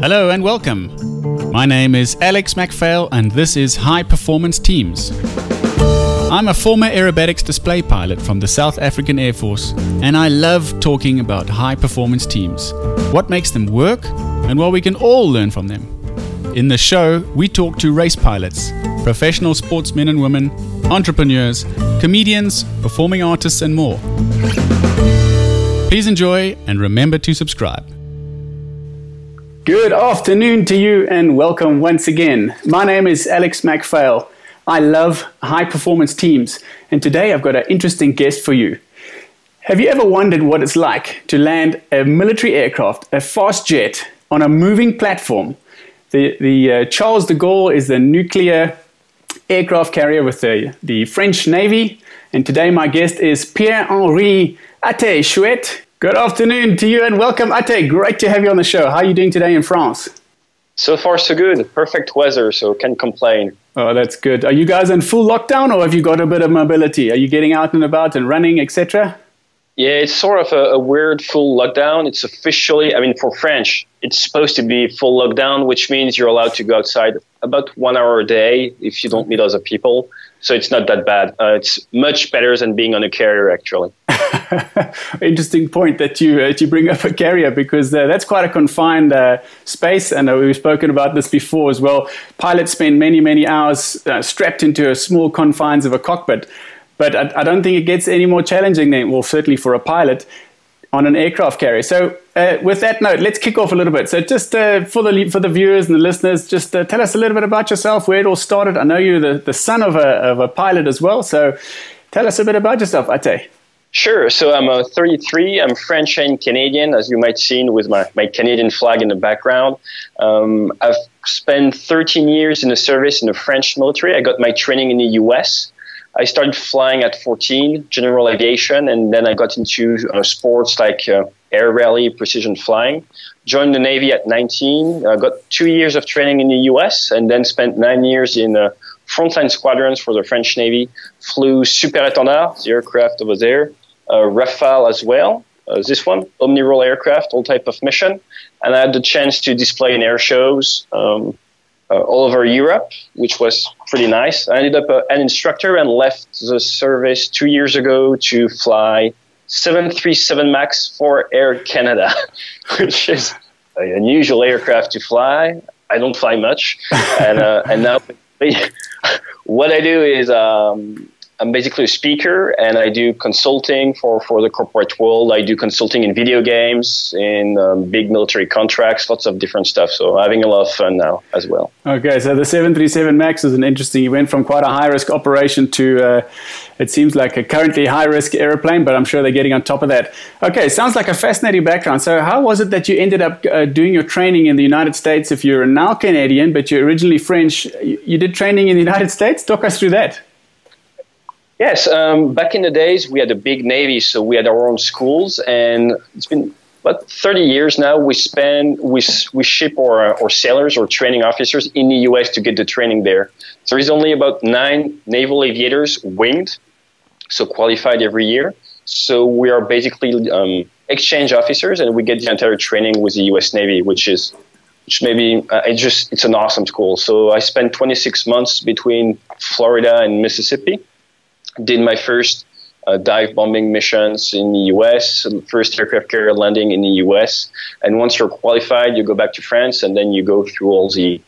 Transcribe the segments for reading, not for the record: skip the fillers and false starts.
Hello and welcome. My name is Alex MacPhail and this is High Performance Teams. I'm a former aerobatics display pilot from the South African Air Force and I love talking about high performance teams, what makes them work and what we can all learn from them. In the show, we talk to race pilots, professional sportsmen and women, entrepreneurs, comedians, performing artists and more. Please enjoy and remember to subscribe. Good afternoon to you and welcome once again. My name is Alex MacPhail. I love high performance teams and today I've got an interesting guest for you. Have you ever wondered what it's like to land a military aircraft, a fast jet, on a moving platform? The Charles de Gaulle is the nuclear aircraft carrier with the French Navy, and today my guest is Pierre-Henri Atechouette. Good afternoon to you and welcome, Ate. Great to have you on the show. How are you doing today in France? So far so good. Perfect weather, so can't complain. Oh, that's good. Are you guys in full lockdown or have you got a bit of mobility? Are you getting out and about and running, etc.? Yeah, it's sort of a weird full lockdown. It's officially, for French, it's supposed to be full lockdown, which means you're allowed to go outside about 1 hour a day if you don't meet other people. So it's not that bad. It's much better than being on a carrier, actually. Interesting point that you bring up a carrier, because that's quite a confined space, and we've spoken about this before as well. Pilots spend many hours strapped into a small confines of a cockpit. But I don't think it gets any more challenging than, well, certainly for a pilot on an aircraft carrier. So with that note, let's kick off a little bit. So just for the viewers and the listeners, just tell us a little bit about yourself, where it all started. I know you're the son of a pilot as well. So tell us a bit about yourself, Ate. Sure. So I'm 33. I'm French and Canadian, as you might seen with my Canadian flag in the background. I've spent 13 years in the service in the French military. I got my training in the U.S., I started flying at 14, general aviation, and then I got into sports like air rally, precision flying. Joined the Navy at 19. I got 2 years of training in the U.S. and then spent 9 years in frontline squadrons for the French Navy. Flew Super Étendard, the aircraft over there, Rafale as well, this one, omni-role aircraft, all type of mission. And I had the chance to display in air shows, all over Europe, which was pretty nice. I ended up an instructor and left the service 2 years ago to fly 737 MAX for Air Canada, which is an unusual aircraft to fly. I don't fly much. And now what I do is I'm basically a speaker and I do consulting for the corporate world. I do consulting in video games, in big military contracts, lots of different stuff. So having a lot of fun now as well. Okay, so the 737 MAX is an interesting, you went from quite a high-risk operation to, it seems like a currently high-risk airplane, but I'm sure they're getting on top of that. Okay, sounds like a fascinating background. So how was it that you ended up doing your training in the United States if you're now Canadian, but you're originally French? You did training in the United States? Talk us through that. Yes, back in the days, we had a big Navy, so we had our own schools, and it's been about 30 years now. We ship our sailors or training officers in the U.S. to get the training there. So there is only about 9 naval aviators winged, so qualified every year. So we are basically exchange officers, and we get the entire training with the U.S. Navy, it's an awesome school. So I spent 26 months between Florida and Mississippi. Did my first dive bombing missions in the U.S., first aircraft carrier landing in the U.S. And once you're qualified, you go back to France, and then you go through all the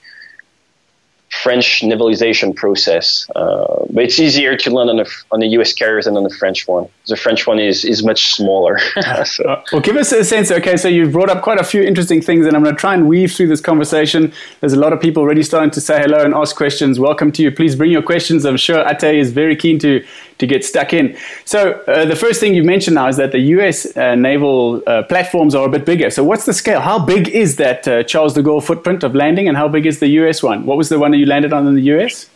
French navalization process. But it's easier to land on a U.S. carrier than on the French one. The French one is much smaller. So. Well, give us a sense. Okay, so you've brought up quite a few interesting things, and I'm going to try and weave through this conversation. There's a lot of people already starting to say hello and ask questions. Welcome to you. Please bring your questions. I'm sure Ate is very keen to get stuck in. So the first thing you mentioned now is that the U.S. naval platforms are a bit bigger. So what's the scale? How big is that Charles de Gaulle footprint of landing, and how big is the U.S. one? What was the one that you landed on in the U.S.?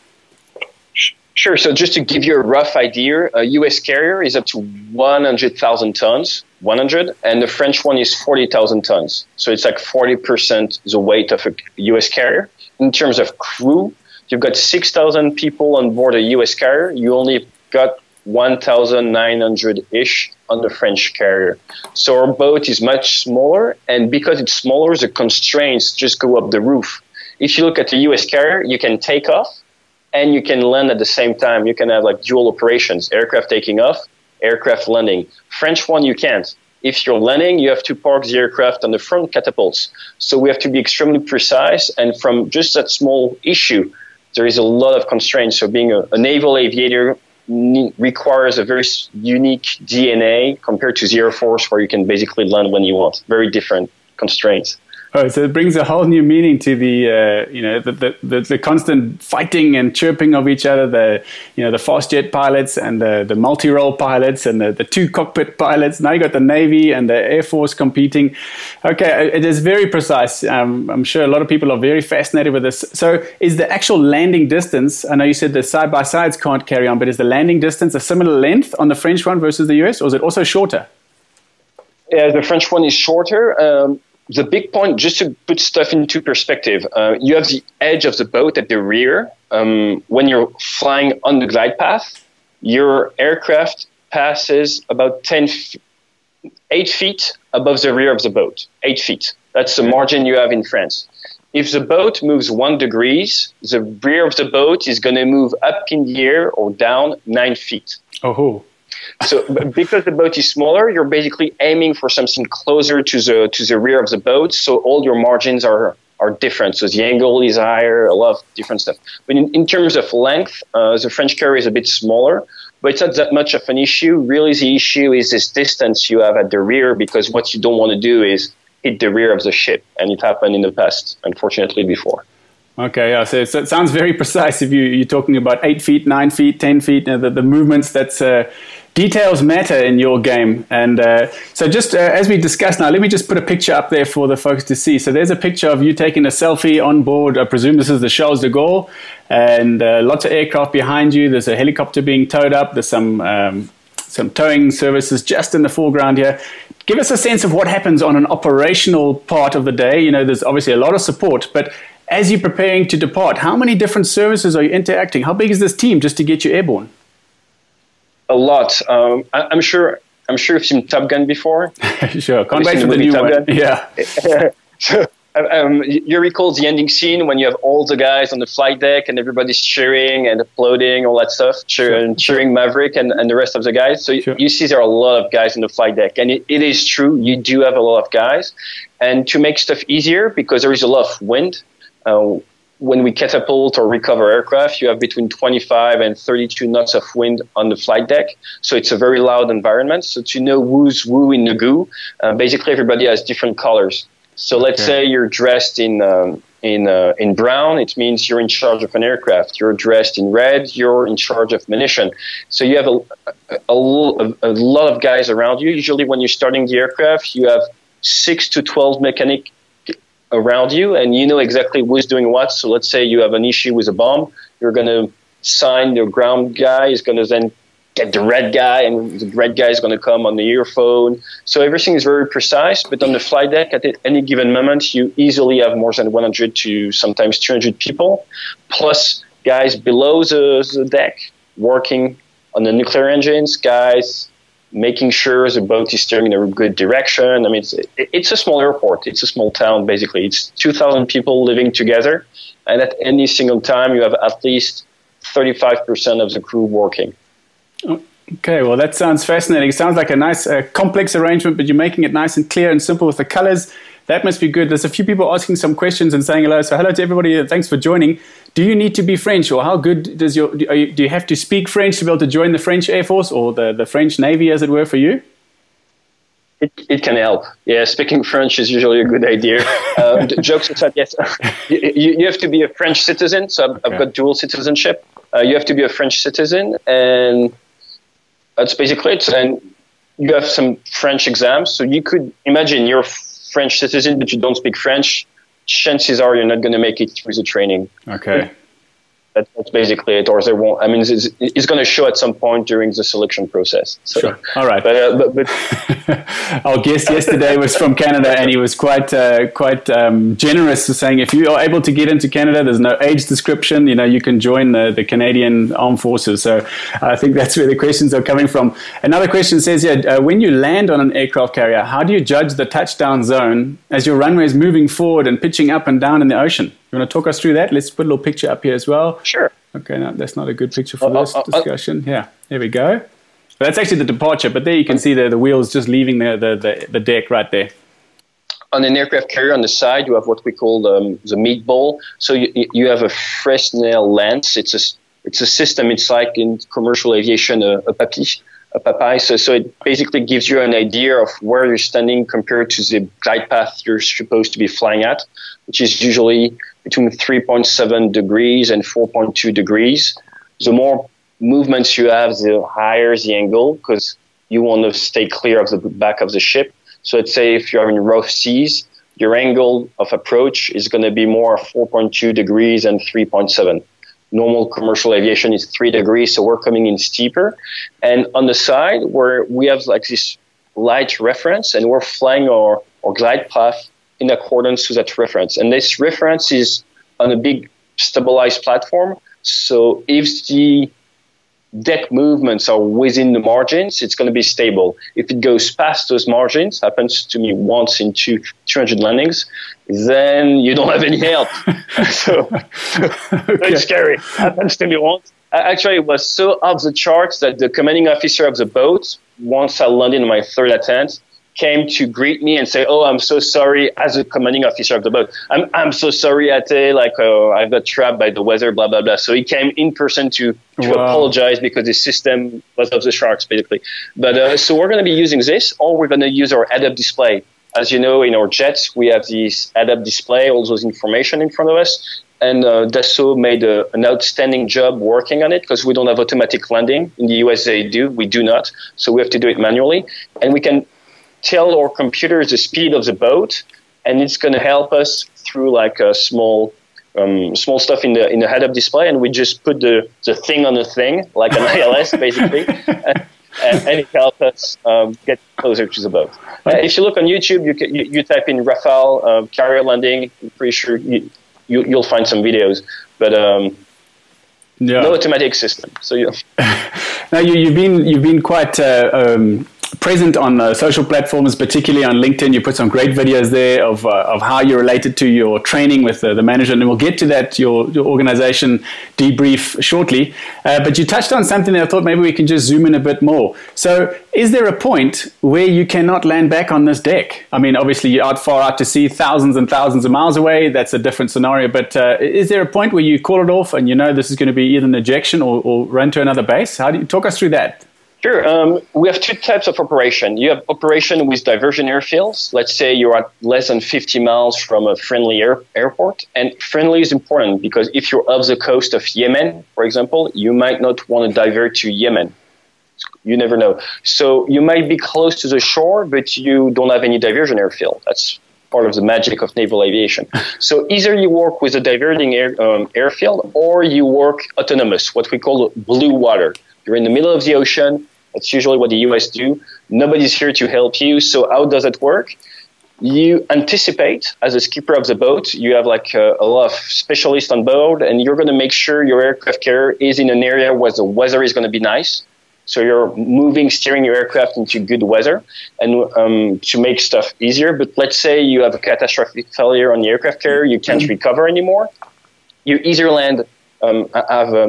Sure. So just to give you a rough idea, a U.S. carrier is up to 100,000 tons, 100, and the French one is 40,000 tons. So it's like 40% the weight of a U.S. carrier. In terms of crew, you've got 6,000 people on board a U.S. carrier. You only got 1,900-ish on the French carrier. So our boat is much smaller, and because it's smaller, the constraints just go up the roof. If you look at the U.S. carrier, you can take off and you can land at the same time. You can have like dual operations, aircraft taking off, aircraft landing. French one, you can't. If you're landing, you have to park the aircraft on the front catapults. So we have to be extremely precise, and from just that small issue, there is a lot of constraints. So being a naval aviator requires a very unique DNA compared to the Air Force, where you can basically land when you want. Very different constraints. Oh, so it brings a whole new meaning to the you know, the constant fighting and chirping of each other. The, you know, the fast jet pilots and the multi-role pilots and the two cockpit pilots. Now you got the Navy and the Air Force competing. Okay, it is very precise. I'm sure a lot of people are very fascinated with this. So, is the actual landing distance? I know you said the side by sides can't carry on, but is the landing distance a similar length on the French one versus the US, or is it also shorter? Yeah, the French one is shorter. The big point, just to put stuff into perspective, you have the edge of the boat at the rear. When you're flying on the glide path, your aircraft passes about 8 feet above the rear of the boat. 8 feet. That's the margin you have in France. If the boat moves 1 degree, the rear of the boat is going to move up in the air or down 9 feet. Oh, so because the boat is smaller, you're basically aiming for something closer to the rear of the boat, so all your margins are different. So the angle is higher, a lot of different stuff. But in terms of length, the French carrier is a bit smaller, but it's not that much of an issue. Really, the issue is this distance you have at the rear, because what you don't want to do is hit the rear of the ship, and it happened in the past, unfortunately, before. Okay, yeah, so it sounds very precise if you're talking about 8 feet, 9 feet, 10 feet, the movements. That's details matter in your game. And so just as we discussed now, let me just put a picture up there for the folks to see. So there's a picture of you taking a selfie on board. I presume this is the Charles de Gaulle, and lots of aircraft behind you. There's a helicopter being towed up. There's some towing services just in the foreground here. Give us a sense of what happens on an operational part of the day. You know, there's obviously a lot of support, but as you're preparing to depart, how many different services are you interacting? How big is this team just to get you airborne? A lot. I'm sure you've seen Top Gun before. Sure. Can't wait for the new Top one. Gun? Yeah. So, you recall the ending scene when you have all the guys on the flight deck and everybody's cheering and applauding, all that stuff, cheering Maverick and the rest of the guys. So you see there are a lot of guys on the flight deck. And it is true, you do have a lot of guys. And to make stuff easier, because there is a lot of wind, when we catapult or recover aircraft, you have between 25 and 32 knots of wind on the flight deck. So it's a very loud environment. So to know who's who in the goo, basically everybody has different colors. So let's say you're dressed in brown, it means you're in charge of an aircraft. You're dressed in red, you're in charge of munition. So you have a lot of guys around you. Usually when you're starting the aircraft, you have 6 to 12 mechanics around you, and you know exactly who's doing what. So let's say you have an issue with a bomb, you're going to sign your ground guy, is going to then get the red guy, and the red guy is going to come on the earphone. So everything is very precise, but on the flight deck at any given moment, you easily have more than 100 to sometimes 200 people, plus guys below the deck working on the nuclear engines, guys making sure the boat is steering in a good direction. I mean, it's a small airport. It's a small town, basically. It's 2,000 people living together. And at any single time, you have at least 35% of the crew working. Okay, well, that sounds fascinating. It sounds like a nice complex arrangement, but you're making it nice and clear and simple with the colors. That must be good. There's a few people asking some questions and saying hello. So hello to everybody. Thanks for joining. Do you need to be French, or how good do you have to speak French to be able to join the French Air Force or the French Navy, as it were, for you? It can help. Yeah, speaking French is usually a good idea. Jokes aside, yes, you have to be a French citizen. So I've got dual citizenship. You have to be a French citizen, and that's basically it. And you have some French exams. So you could imagine you're French citizen, but you don't speak French, chances are you're not going to make it through the training. Okay. That's basically it, or they won't. I mean, it's going to show at some point during the selection process. So, sure. All right. But our guest yesterday was from Canada, and he was quite generous to saying, if you are able to get into Canada, there's no age description. You know, you can join the Canadian Armed Forces. So I think that's where the questions are coming from. Another question says, when you land on an aircraft carrier, how do you judge the touchdown zone as your runway is moving forward and pitching up and down in the ocean? You want to talk us through that? Let's put a little picture up here as well. Sure. Okay, no, that's not a good picture for this discussion. Yeah, there we go. That's actually the departure, but there you can see the wheels just leaving the deck right there. On an aircraft carrier on the side, you have what we call the meatball. So you have a Fresnel lens. It's a system. It's like in commercial aviation, a papi. So it basically gives you an idea of where you're standing compared to the glide path you're supposed to be flying at, which is usually between 3.7 degrees and 4.2 degrees. The more movements you have, the higher the angle, because you want to stay clear of the back of the ship. So let's say if you're in rough seas, your angle of approach is going to be more 4.2 degrees and 3.7. Normal commercial aviation is 3 degrees, so we're coming in steeper. And on the side, where we have like this light reference, and we're flying our glide path in accordance to that reference. And this reference is on a big stabilized platform. So if the deck movements are within the margins, it's going to be stable. If it goes past those margins, happens to me once in 200 landings, then you don't have any help. So it's scary. Happens to me once. Actually, it was so off the charts that the commanding officer of the boat, once I landed on my third attempt, came to greet me and say, "Oh, I'm so sorry," as a commanding officer of the boat. I'm so sorry, Ate, like, I got trapped by the weather, blah, blah, blah. So he came in person to apologize because his system was of the sharks, basically. But so we're going to be using this, or we're going to use our head-up display. As you know, in our jets, we have this head-up display, all those information in front of us. And Dassault made an outstanding job working on it, because we don't have automatic landing. In the US, they do. We do not. So we have to do it manually. And we can tell our computer the speed of the boat, and it's going to help us through like a small stuff in the head-up display, and we just put the thing on the thing, like an ILS basically, and it helps us get closer to the boat. If you look on YouTube, you type in Rafale carrier landing. I'm pretty sure you'll find some videos, but no automatic system. So yeah. Now you've been quite present on social platforms, particularly on LinkedIn. You put some great videos there of how you related to your training with the manager, and we'll get to that, your organization debrief shortly. But you touched on something that I thought maybe we can just zoom in a bit more. So is there a point where you cannot land back on this deck? I mean, obviously you're out far out to sea, thousands and thousands of miles away. That's a different scenario. But is there a point where you call it off and you know this is going to be either an ejection or run to another base? How do you talk us through that? Sure. We have two types of operation. You have operation with diversion airfields. Let's say you're at less than 50 miles from a friendly airport. And friendly is important because if you're off the coast of Yemen, for example, you might not want to divert to Yemen. You never know. So you might be close to the shore, but you don't have any diversion airfield. That's part of the magic of naval aviation. So either you work with a diverting airfield, or you work autonomous, what we call blue water. You're in the middle of the ocean. That's usually what the US do. Nobody's here to help you. So how does that work? You anticipate, as a skipper of the boat, you have like a lot of specialists on board, and you're going to make sure your aircraft carrier is in an area where the weather is going to be nice. So you're steering your aircraft into good weather and to make stuff easier. But let's say you have a catastrophic failure on the aircraft carrier. You can't recover anymore. You either land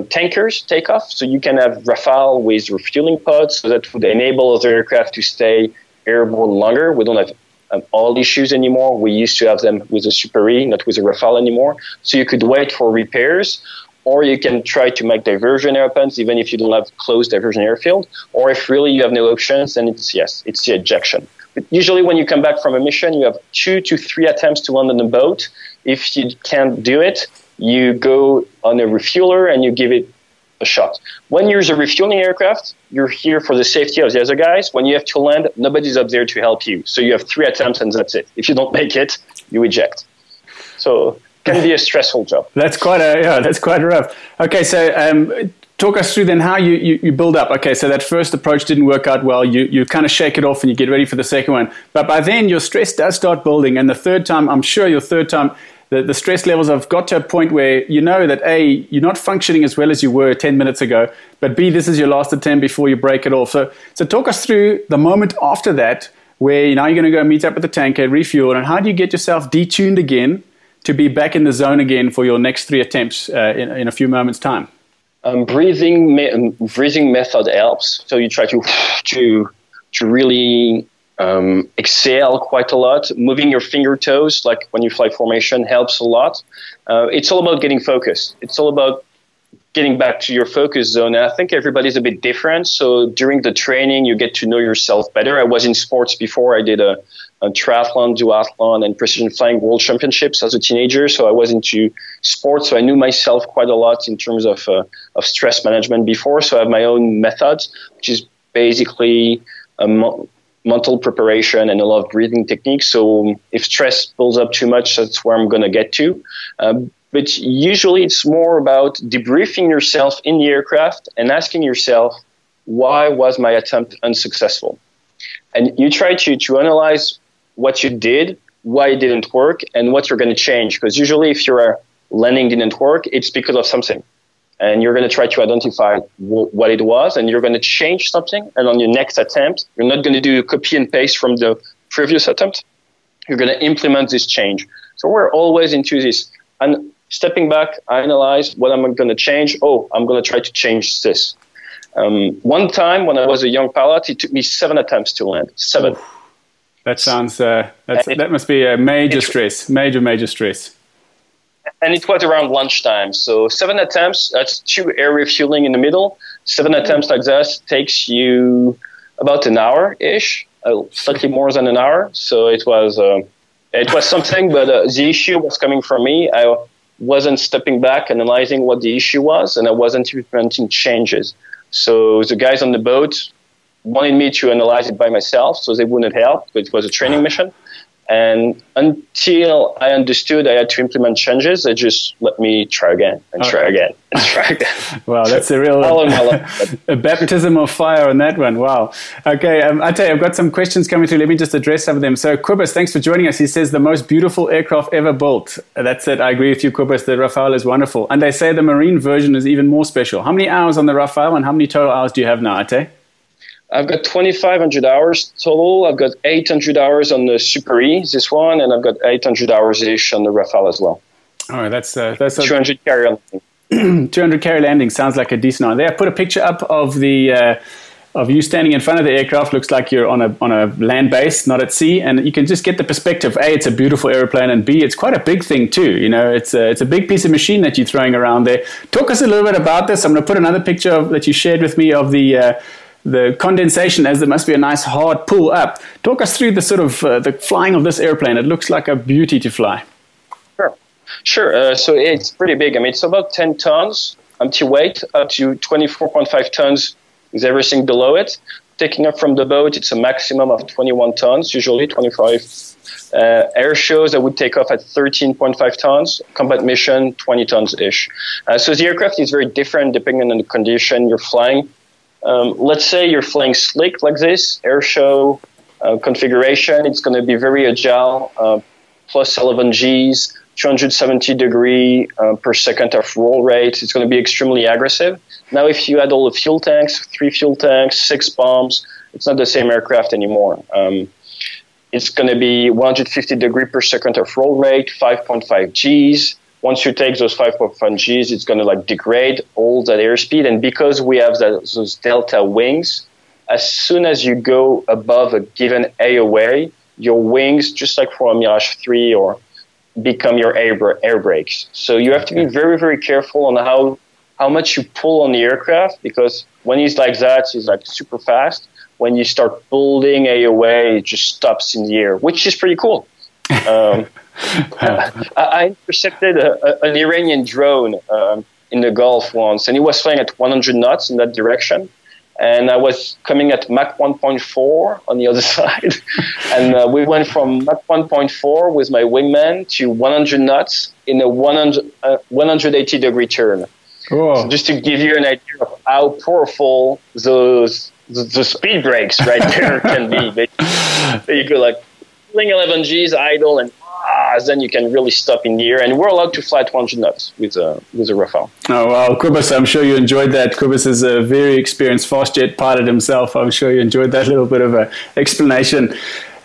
tankers take off, so you can have Rafale with refueling pods, so that would enable the aircraft to stay airborne longer. We don't have all issues anymore. We used to have them with a Super E, not with a Rafale anymore. So you could wait for repairs, or you can try to make diversion happens, even if you don't have close diversion airfield. Or if really you have no options, then it's the ejection. But usually when you come back from a mission, you have 2 to 3 attempts to land on the boat. If you can't do it, you go on a refueler and you give it a shot. When you're a refueling aircraft, you're here for the safety of the other guys. When you have to land, nobody's up there to help you. So you have 3 attempts and that's it. If you don't make it, you eject. So can be a stressful job. That's quite rough. Okay, so talk us through then how you build up. Okay, so that first approach didn't work out well. You kind of shake it off and you get ready for the second one. But by then your stress does start building, and the third time, I'm sure your third time, the stress levels have got to a point where you know that A, you're not functioning as well as you were 10 minutes ago, but B, this is your last attempt before you break it off. So talk us through the moment after that where now you're going to go meet up with the tanker, refuel, and how do you get yourself detuned again to be back in the zone again for your next three attempts in a few moments' time? Breathing method helps. So you try to really exhale quite a lot. Moving your finger toes, like when you fly formation, helps a lot. It's all about getting focused. It's all about getting back to your focus zone. And I think everybody's a bit different. So during the training, you get to know yourself better. I was in sports before. I did a triathlon, duathlon, and precision flying world championships as a teenager. So I was into sports. So I knew myself quite a lot in terms of stress management before. So I have my own methods, which is basically mental preparation and a lot of breathing techniques. So if stress builds up too much, that's where I'm going to get to. But usually it's more about debriefing yourself in the aircraft and asking yourself, why was my attempt unsuccessful? And you try to analyze what you did, why it didn't work, and what you're going to change. Because usually if your landing didn't work, it's because of something. And you're going to try to identify what it was, and you're going to change something. And on your next attempt, you're not going to do copy and paste from the previous attempt. You're going to implement this change. So we're always into this. And stepping back, I analyze what I'm going to change. Oh, I'm going to try to change this. One time when I was a young pilot, it took me 7 attempts to land. 7. That sounds, that must be a major stress, major stress. And it was around lunchtime. So 7 attempts, that's 2 air refueling in the middle. 7 attempts like that takes you about an hour-ish, slightly more than an hour. So it was something, but the issue was coming from me. I wasn't stepping back, analyzing what the issue was, and I wasn't implementing changes. So the guys on the boat wanted me to analyze it by myself, so they wouldn't help. It was a training mission. And until I understood I had to implement changes, they just let me try again and try again and try again. Wow, that's a real a baptism of fire on that one. Wow. Okay, I tell you, I've got some questions coming through. Let me just address some of them. So Kubas, thanks for joining us. He says, the most beautiful aircraft ever built. That's it. I agree with you, Kubas. The Rafale is wonderful. And they say the Marine version is even more special. How many hours on the Rafale and how many total hours do you have now, Ate? I've got 2,500 hours total. I've got 800 hours on the Super E, this one, and I've got 800 hours-ish on the Rafale as well. All right, that's 200 carry landing. 200 carry landing sounds like a decent one. There, I put a picture up of the of you standing in front of the aircraft. Looks like you're on a land base, not at sea, and you can just get the perspective. A, it's a beautiful airplane, and B, it's quite a big thing too. You know, it's a big piece of machine that you're throwing around there. Talk us a little bit about this. I'm going to put another picture that you shared with me of the condensation, as there must be a nice hard pull up. Talk us through the sort of the flying of this airplane. It looks like a beauty to fly. Sure. So it's pretty big. I mean, it's about 10 tons empty weight, up to 24.5 tons is everything below it. Taking up from the boat, it's a maximum of 21 tons, usually 25. Air shows that would take off at 13.5 tons, combat mission 20 tons-ish. So the aircraft is very different depending on the condition you're flying. Let's say you're flying slick like this, air show configuration, it's going to be very agile, plus 11 Gs, 270 degree per second of roll rate. It's going to be extremely aggressive. Now, if you add all the fuel tanks, 3 fuel tanks, 6 bombs, it's not the same aircraft anymore. It's going to be 150 degree per second of roll rate, 5.5 Gs. Once you take those 5.5 Gs, it's going to like degrade all that airspeed. And because we have those delta wings, as soon as you go above a given AOA, your wings, just like for a Mirage 3, or become your air brakes. So you have to be very, very careful on how much you pull on the aircraft, because when he's like that, he's like super fast. When you start building AOA, it just stops in the air, which is pretty cool. I intercepted an Iranian drone in the Gulf once, and it was flying at 100 knots in that direction, and I was coming at Mach 1.4 on the other side, and we went from Mach 1.4 with my wingman to 100 knots in a 180-degree turn. Cool. So just to give you an idea of how powerful the speed brakes right there can be. Basically. You go like 11 Gs idle, and then you can really stop in the air. And we're allowed to fly at 100 knots with a Rafale. Oh, wow. Kubas, I'm sure you enjoyed that. Kubas is a very experienced fast jet pilot himself. I'm sure you enjoyed that little bit of an explanation.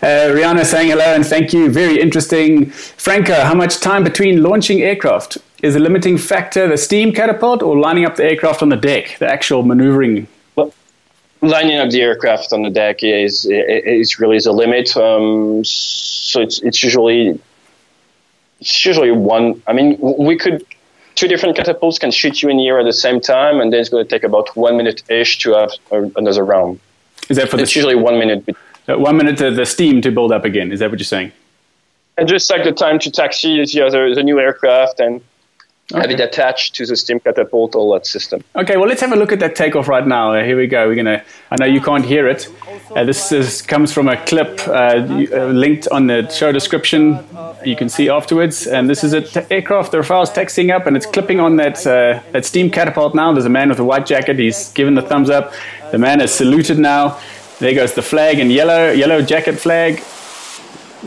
Rihanna saying hello and thank you. Very interesting. Franco, how much time between launching aircraft? Is the limiting factor the steam catapult or lining up the aircraft on the deck, the actual maneuvering? Well, lining up the aircraft on the deck is really the limit. So it's usually one. I mean, two different catapults can shoot you in the air at the same time, and then it's going to take about 1 minute-ish to have another round. Is that for the? It's usually 1 minute. 1 minute to the steam to build up again. Is that what you're saying? And just like the time to taxi is the new aircraft and have it attached to the steam catapult, all that system. Okay, well, let's have a look at that takeoff right now. Here we go. I know you can't hear it. This comes from a clip linked on the show description. You can see afterwards. And this is an aircraft. The Rafale's taxiing up, and it's clipping on that steam catapult now. There's a man with a white jacket. He's given the thumbs up. The man is saluted now. There goes the flag in yellow jacket flag.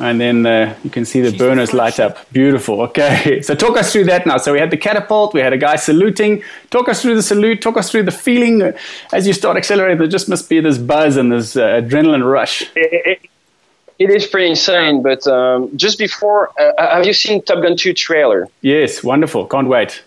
And then you can see the burners light up. Beautiful. Okay. So talk us through that now. So we had the catapult. We had a guy saluting. Talk us through the salute. Talk us through the feeling. As you start accelerating, there just must be this buzz and this adrenaline rush. It is pretty insane. But just before, have you seen Top Gun 2 trailer? Yes. Wonderful. Can't wait.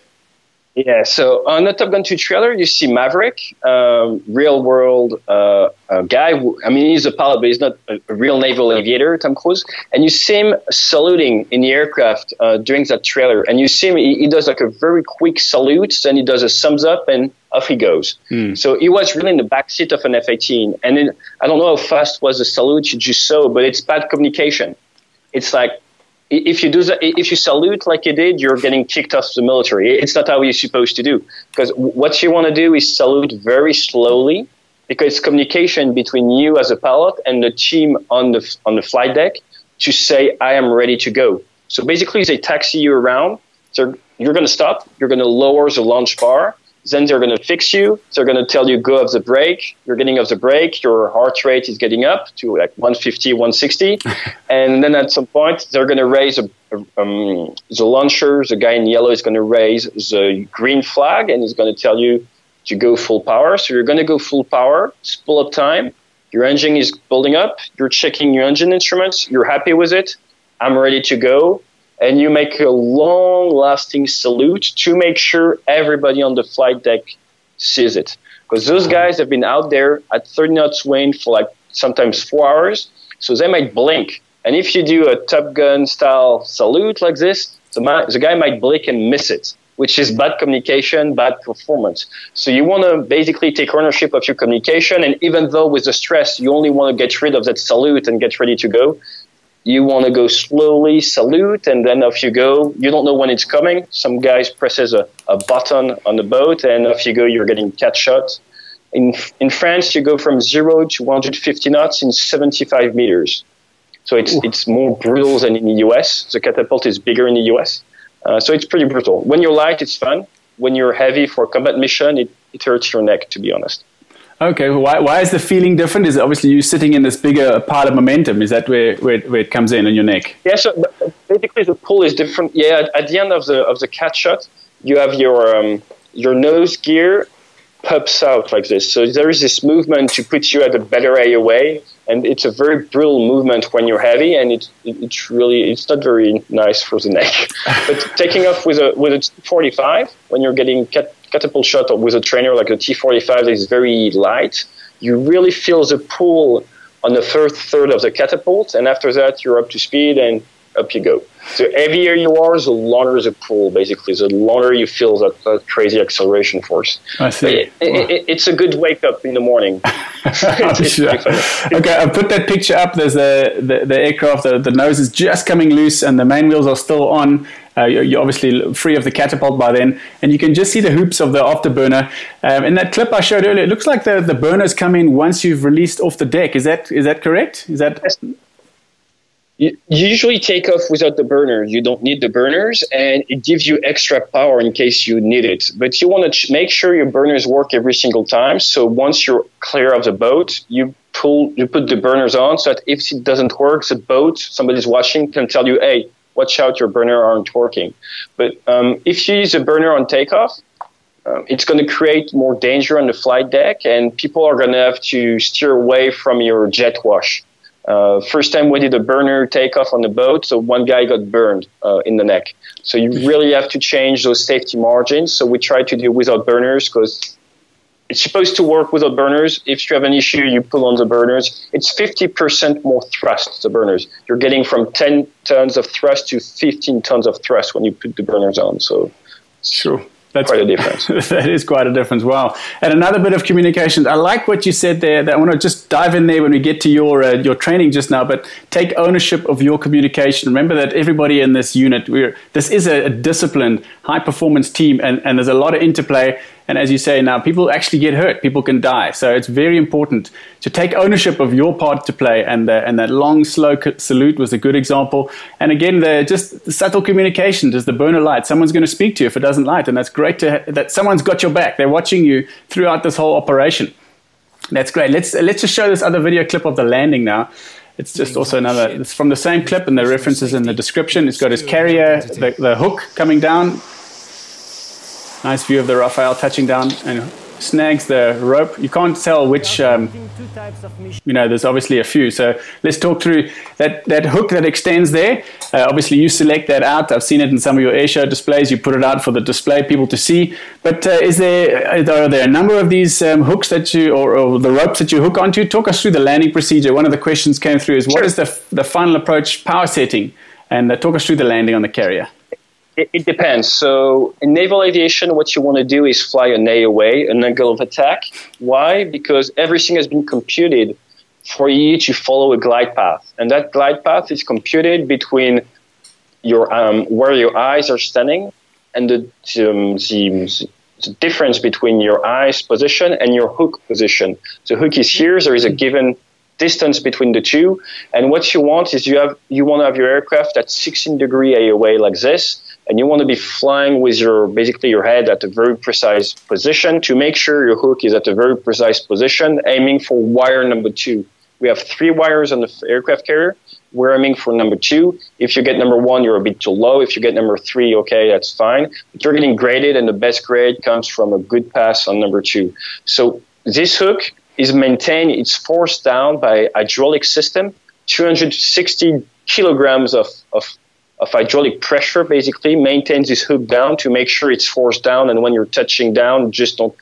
Yeah. So on the Top Gun 2 trailer, you see Maverick, real-world guy. He's a pilot, but he's not a real naval aviator, Tom Cruise. And you see him saluting in the aircraft during that trailer. And you see him, he does like a very quick salute, then he does a thumbs up, and off he goes. Mm. So he was really in the backseat of an F-18. And then, I don't know how fast was the salute you just saw, but it's bad communication. It's like, if you do that, if you salute like you did, you're getting kicked off the military. It's not how you're supposed to do. Because what you want to do is salute very slowly, because it's communication between you as a pilot and the team on the flight deck to say, I am ready to go. So basically, they taxi you around. So you're going to stop. You're going to lower the launch bar. Then they're going to fix you. They're going to tell you, go off the brake. You're getting off the brake. Your heart rate is getting up to like 150, 160. And then at some point, they're going to raise the launcher. The guy in yellow is going to raise the green flag, and he's going to tell you to go full power. So you're going to go full power. It's pull up time. Your engine is building up. You're checking your engine instruments. You're happy with it. I'm ready to go. And you make a long-lasting salute to make sure everybody on the flight deck sees it. Because those guys have been out there at 30 knots wind for like sometimes 4 hours, so they might blink. And if you do a Top Gun-style salute like this, the guy might blink and miss it, which is bad communication, bad performance. So you want to basically take ownership of your communication, and even though with the stress, you only want to get rid of that salute and get ready to go, you want to go slowly, salute, and then off you go. You don't know when it's coming. Some guys presses a button on the boat, and off you go. You're getting cat shots. In France, you go from 0 to 150 knots in 75 meters. So it's more brutal than in the U.S. The catapult is bigger in the U.S. So it's pretty brutal. When you're light, it's fun. When you're heavy for combat mission, it hurts your neck, to be honest. Okay, why is the feeling different? Is it obviously you sitting in this bigger pile of momentum? Is that where it comes in your neck? Yeah, so basically the pull is different. Yeah, at the end of the cat shot, you have your nose gear pops out like this. So there is this movement to put you at a better AOA, and it's a very brutal movement when you're heavy, and it's not very nice for the neck. But taking off with a T-45 when you're getting catapult shot with a trainer like a T-45 that is very light, you really feel the pull on the first third of the catapult, and after that you're up to speed and up you go. So heavier you are, the longer the pull, basically. The longer you feel that crazy acceleration force. I see. It's a good wake-up in the morning. Sure. Okay, I put that picture up. There's the aircraft, the nose is just coming loose, and the main wheels are still on. You're obviously free of the catapult by then, and you can just see the hoops of the afterburner. In that clip I showed earlier, it looks like the burners come in once you've released off the deck. Is that correct? Is that... Yes. You usually take off without the burner. You don't need the burners, and it gives you extra power in case you need it. But you want to make sure your burners work every single time. So once you're clear of the boat, you put the burners on so that if it doesn't work, the boat, somebody's watching, can tell you, hey, watch out, your burners aren't working. But if you use a burner on takeoff, it's going to create more danger on the flight deck, and people are going to have to steer away from your jet wash. First time we did a burner takeoff on the boat, so one guy got burned in the neck. So you really have to change those safety margins. So we try to do without burners because it's supposed to work without burners. If you have an issue, you pull on the burners. It's 50% more thrust, the burners. You're getting from 10 tons of thrust to 15 tons of thrust when you put the burners on. So sure. That's quite a difference. That is quite a difference. Wow. And another bit of communication. I like what you said there. That I want to just dive in there when we get to your training just now, but take ownership of your communication. Remember that everybody in this unit, this is a disciplined, high-performance team, and there's a lot of interplay. And as you say now, people actually get hurt. People can die. So it's very important to take ownership of your part to play. And that long, slow salute was a good example. And again, just subtle communication. Does the burner light? Someone's going to speak to you if it doesn't light. And that's great that someone's got your back. They're watching you throughout this whole operation. That's great. Let's just show this other video clip of the landing now. It's just also another. It's from the same clip, and the references in the description. It's got his carrier, the hook coming down. Nice view of the Rafale touching down and snags the rope. You can't tell which, there's obviously a few. So let's talk through that hook that extends there. Obviously, you select that out. I've seen it in some of your airshow displays. You put it out for the display people to see. But are there a number of these hooks that you, or the ropes that you hook onto? Talk us through the landing procedure. One of the questions came through is, what is the final approach power setting? And talk us through the landing on the carrier. It depends. So in naval aviation, what you want to do is fly an AOA, an angle of attack. Why? Because everything has been computed for you to follow a glide path. And that glide path is computed between your where your eyes are standing and the difference between your eyes position and your hook position. So hook is here. There is a given distance between the two. And what you want is you want to have your aircraft at 16-degree AOA like this. And you want to be flying with your head at a very precise position to make sure your hook is at a very precise position, aiming for wire number 2. We have 3 wires on the aircraft carrier. We're aiming for number 2. If you get number 1, you're a bit too low. If you get number 3, okay, that's fine. But you're getting graded, and the best grade comes from a good pass on number 2. So this hook is maintained. It's forced down by hydraulic system, 260 kilograms of hydraulic pressure, basically, maintains this hook down to make sure it's forced down. And when you're touching down, just don't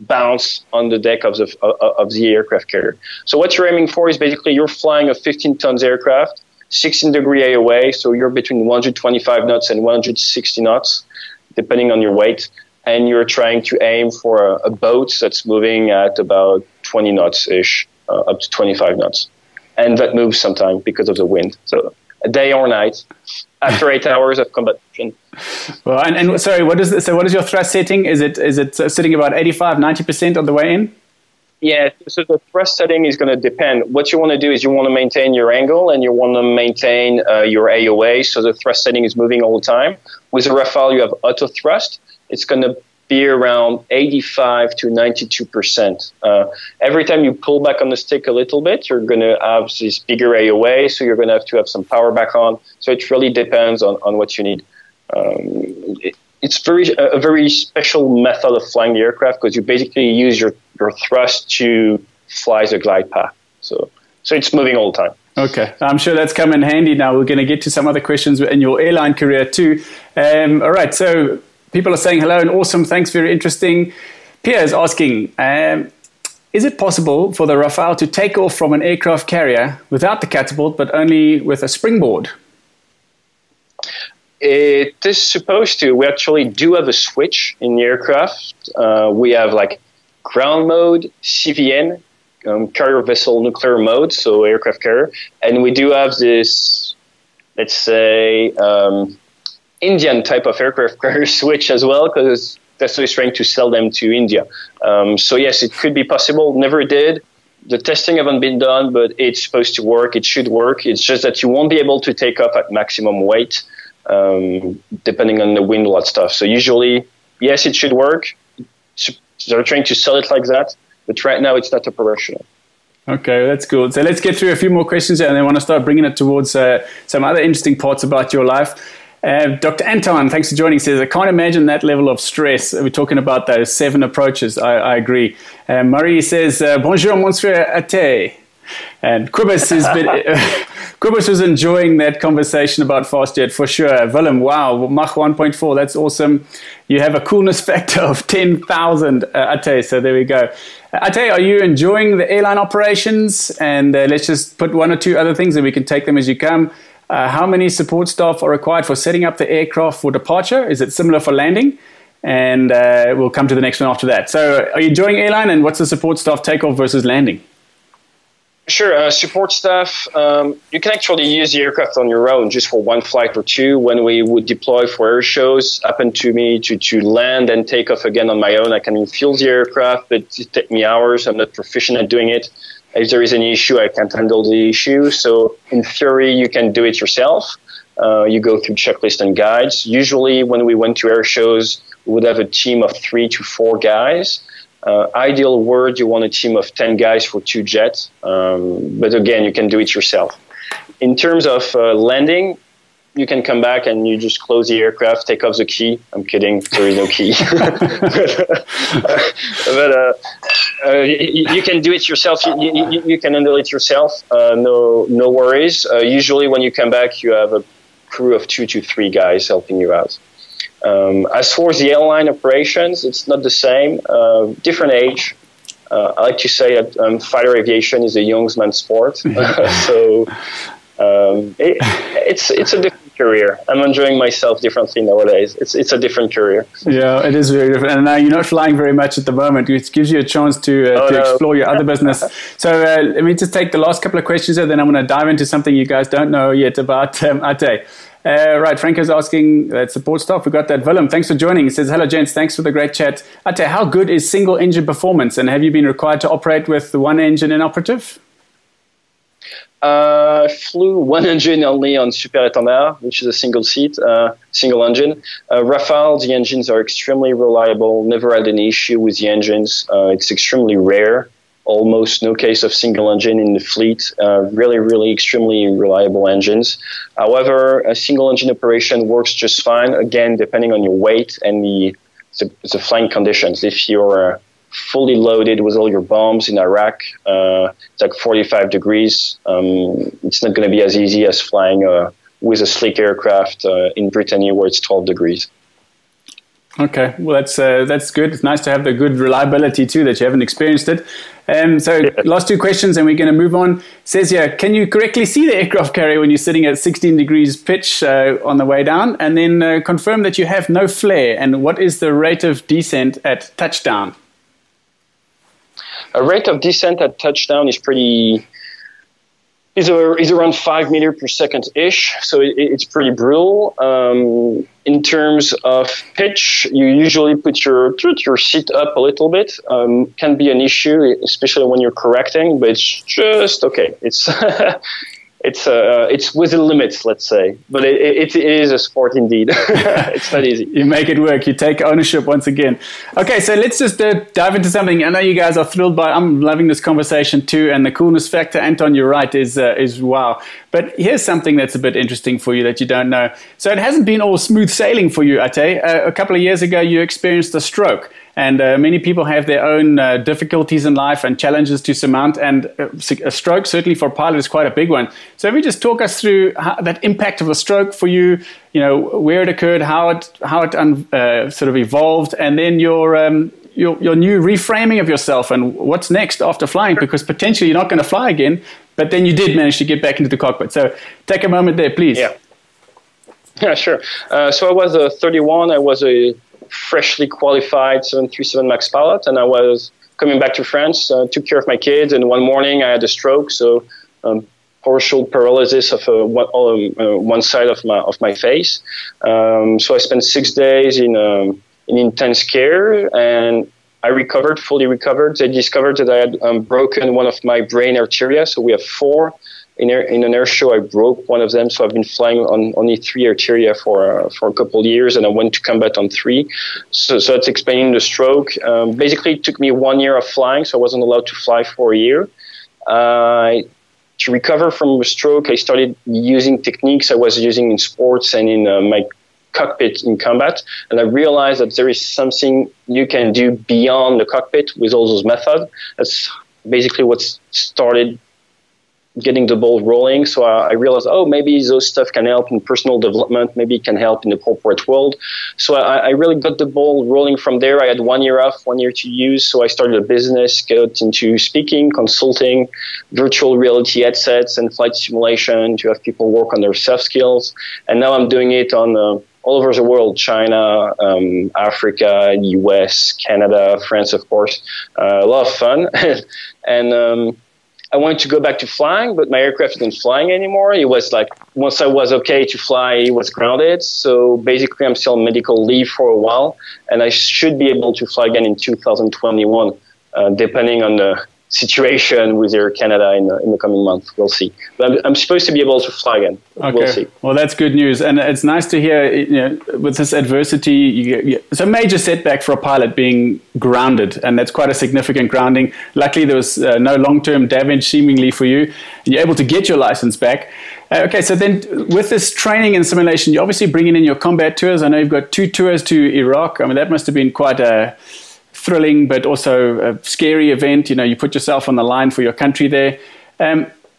bounce on the deck of the aircraft carrier. So what you're aiming for is basically you're flying a 15-ton aircraft, 16-degree AOA, so you're between 125 knots and 160 knots, depending on your weight. And you're trying to aim for a boat that's moving at about 20 knots-ish, up to 25 knots. And that moves sometimes because of the wind. So a day or night. After 8 hours of combat. Well, and sorry, what is your thrust setting? Is it sitting about 85, 90% on the way in? Yeah, so the thrust setting is going to depend. What you want to do is you want to maintain your angle and you want to maintain your AOA, so the thrust setting is moving all the time. With a Rafale, you have auto thrust. It's going to be around 85 to 92%. Every time you pull back on the stick a little bit, you're going to have this bigger AOA, so you're going to have some power back on. So it really depends on what you need. It's a very special method of flying the aircraft because you basically use your thrust to fly the glide path. So it's moving all the time. Okay, I'm sure that's come in handy now. We're going to get to some other questions in your airline career too. All right, so people are saying hello and awesome, thanks, very interesting. Pierre is asking, is it possible for the Rafale to take off from an aircraft carrier without the catapult, but only with a springboard? It is supposed to. We actually do have a switch in the aircraft. We have like ground mode, CVN, carrier vessel nuclear mode, so aircraft carrier. And we do have this, let's say, Indian type of aircraft carrier switch as well, because Dassault is trying to sell them to India. So yes, it could be possible. Never did. The testing haven't been done, but it's supposed to work. It should work. It's just that you won't be able to take off at maximum weight, depending on the wind, a lot of stuff. So usually, yes, it should work. They're trying to sell it like that, but right now it's not operational. Okay, that's cool. So let's get through a few more questions, and I want to start bringing it towards some other interesting parts about your life. Dr. Anton, thanks for joining, says, I can't imagine that level of stress. We're talking about those 7 approaches. I agree. Marie says, bonjour, monsieur Ate. And Quibus was enjoying that conversation about fast jet for sure. Willem, wow, Mach 1.4, that's awesome. You have a coolness factor of 10,000, Ate, so there we go. Ate, are you enjoying the airline operations? And let's just put 1 or 2 other things and we can take them as you come. How many support staff are required for setting up the aircraft for departure? Is it similar for landing? And we'll come to the next one after that. So are you enjoying airline, and what's the support staff takeoff versus landing? Sure. Support staff, you can actually use the aircraft on your own just for 1 flight or 2. When we would deploy for air shows, happened to me to land and take off again on my own. I can refuel the aircraft, but it takes me hours. I'm not proficient at doing it. If there is any issue, I can't handle the issue. So in theory, you can do it yourself. You go through checklists and guides. Usually when we went to air shows, we would have a team of 3 to 4 guys. Ideal world, you want a team of 10 guys for 2 jets. But again, you can do it yourself. In terms of landing, you can come back and you just close the aircraft, take off the key. I'm kidding. There is no key. You can do it yourself. You can handle it yourself. No worries. Usually when you come back, you have a crew of 2 to 3 guys helping you out. As for the airline operations, it's not the same. Different age. I like to say that fighter aviation is a young man's sport. So it's a different career. I'm enjoying myself differently nowadays. It's a different career. Yeah, it is very different. And now you're not flying very much at the moment, which gives you a chance to explore your other business. So let me just take the last couple of questions there, then I'm going to dive into something you guys don't know yet about Ate. Right, Franco's asking that support staff. We got that. Willem, thanks for joining. He says, hello, gents. Thanks for the great chat. Ate, how good is single engine performance, and have you been required to operate with the 1 engine inoperative? I flew 1 engine only on Super Étendard, which is a single engine. Rafale, the engines are extremely reliable, never had any issue with the engines. It's extremely rare, almost no case of single engine in the fleet. Really, really extremely reliable engines. However, a single engine operation works just fine, again, depending on your weight and the flying conditions. If you're fully loaded with all your bombs in Iraq, it's like 45 degrees. It's not going to be as easy as flying with a sleek aircraft in Brittany, where it's 12 degrees. Okay, well, that's good. It's nice to have the good reliability too, that you haven't experienced it. So yeah. Last 2 questions and we're going to move on. It says here, can you correctly see the aircraft carrier when you're sitting at 16 degrees pitch on the way down? And then confirm that you have no flare. And what is the rate of descent at touchdown? A rate of descent at touchdown is is around 5 meters per second-ish, so it's pretty brutal. In terms of pitch, you usually put your seat up a little bit. Can be an issue, especially when you're correcting, but it's just okay. It's it's within limits, let's say. But it is a sport indeed. It's not easy. You make it work. You take ownership once again. Okay, so let's just dive into something. I know you guys are thrilled by it. I'm loving this conversation too. And the coolness factor, Anton, you're right, is wow. But here's something that's a bit interesting for you that you don't know. So it hasn't been all smooth sailing for you, Ate. A couple of years ago, you experienced a stroke. And many people have their own difficulties in life and challenges to surmount. And a stroke, certainly for a pilot, is quite a big one. So if you just talk us through that impact of a stroke for you, you know, where it occurred, how it sort of evolved, and then your new reframing of yourself and what's next after flying, because potentially you're not going to fly again, but then you did manage to get back into the cockpit. So take a moment there, please. Yeah, sure. So I was 31. I was a freshly qualified 737 MAX pilot, and I was coming back to France, took care of my kids, and one morning I had a stroke, so partial paralysis of one side of my face. So I spent 6 days in intense care, and I recovered, fully recovered. They discovered that I had broken one of my brain arteria. So we have four. In an air show, I broke one of them. So I've been flying on only three arteria for a couple of years, and I went to combat on three. So that's explaining the stroke. Basically, it took me 1 year of flying, so I wasn't allowed to fly for a year. To recover from a stroke, I started using techniques I was using in sports and in my cockpit in combat, and I realized that there is something you can do beyond the cockpit with all those methods. That's basically what started getting the ball rolling. So I realized, oh, maybe those stuff can help in personal development, maybe it can help in the corporate world. So I really got the ball rolling from there. I had 1 year off, 1 year to use. So I started a business, got into speaking, consulting, virtual reality headsets and flight simulation to have people work on their soft skills. And now I'm doing it on all over the world, China, Africa, US, Canada, France, of course. A lot of fun. And I wanted to go back to flying, but my aircraft isn't flying anymore. It was like, once I was okay to fly, it was grounded. So basically, I'm still on medical leave for a while, and I should be able to fly again in 2021, depending on the situation with Air Canada in the coming month. We'll see. But I'm supposed to be able to fly again. Okay. We'll see. Well, that's good news. And it's nice to hear, you know, with this adversity, it's a major setback for a pilot being grounded, and that's quite a significant grounding. Luckily, there was no long-term damage seemingly for you. You're able to get your license back. Okay, so then with this training and simulation, you're obviously bringing in your combat tours. I know you've got 2 tours to Iraq. I mean, that must have been quite a thrilling but also a scary event. You know, you put yourself on the line for your country there.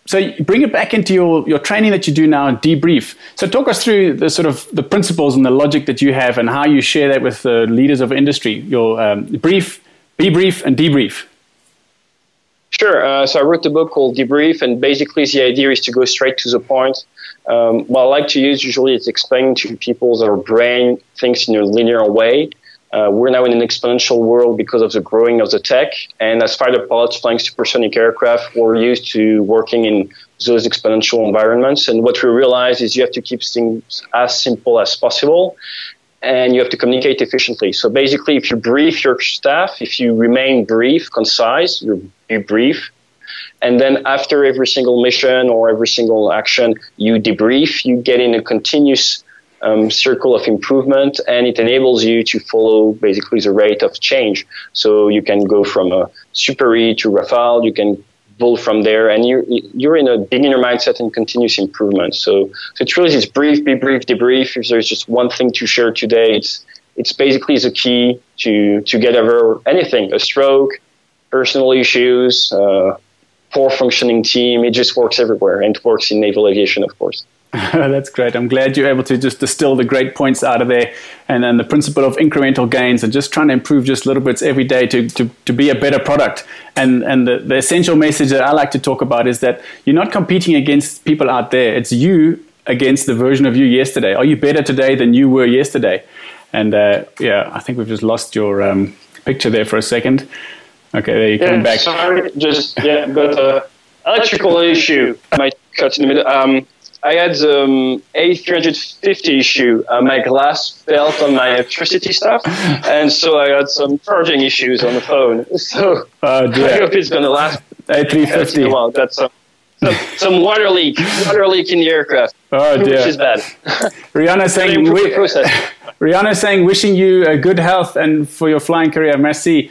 So you bring it back into your training that you do now in Debrief. So talk us through the sort of the principles and the logic that you have and how you share that with the leaders of industry, your brief, be brief and debrief. Sure. So I wrote the book called Debrief, and basically the idea is to go straight to the point. What I like to use usually is explaining to people that our brain thinks in a linear way. We're now in an exponential world because of the growing of the tech. And as fighter pilots flying supersonic aircraft, we're used to working in those exponential environments. And what we realize is you have to keep things as simple as possible, and you have to communicate efficiently. So basically, if you brief your staff, if you remain brief, concise, you brief. And then after every single mission or every single action, you debrief, you get in a continuous circle of improvement, and it enables you to follow basically the rate of change. So you can go from a Super E to Rafale, you can build from there, and you're in a beginner mindset and continuous improvement. So it's really this brief, be brief, debrief. If there's just one thing to share today, it's basically the key to get over anything, a stroke, personal issues, poor functioning team. It just works everywhere, and it works in naval aviation, of course. That's great. I'm glad you're able to just distill the great points out of there, and then the principle of incremental gains and just trying to improve just little bits every day to be a better product. And the essential message that I like to talk about is that you're not competing against people out there. It's you against the version of you yesterday. Are you better today than you were yesterday? And yeah, I think we've just lost your picture there for a second. Okay, there you're coming back. Sorry, but electrical issue. My cut in the middle. I had the A350 issue. My glass fell on my electricity stuff, and so I had some charging issues on the phone. So I hope it's going to last. A350. Well, that's some water leak in the aircraft, which is bad. Rihanna saying, wishing you good health and for your flying career. Merci.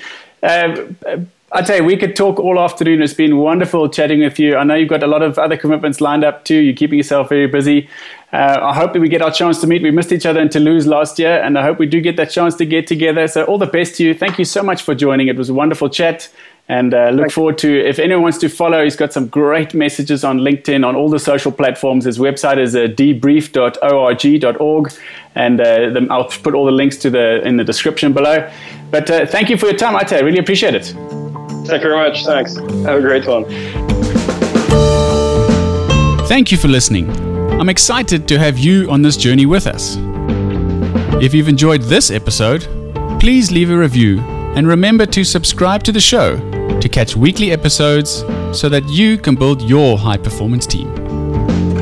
I tell you, we could talk all afternoon. It's been wonderful chatting with you. I know you've got a lot of other commitments lined up too. You're keeping yourself very busy. I hope that we get our chance to meet. We missed each other in Toulouse last year, and I hope we do get that chance to get together. So all the best to you. Thank you so much for joining. It was a wonderful chat, and look forward to, if anyone wants to follow, he's got some great messages on LinkedIn, on all the social platforms. His website is debrief.org.org, and I'll put all the links in the description below. But thank you for your time, Ate. I really appreciate it. Thank you very much. Thanks. Have a great one. Thank you for listening. I'm excited to have you on this journey with us. If you've enjoyed this episode, please leave a review and remember to subscribe to the show to catch weekly episodes so that you can build your high performance team.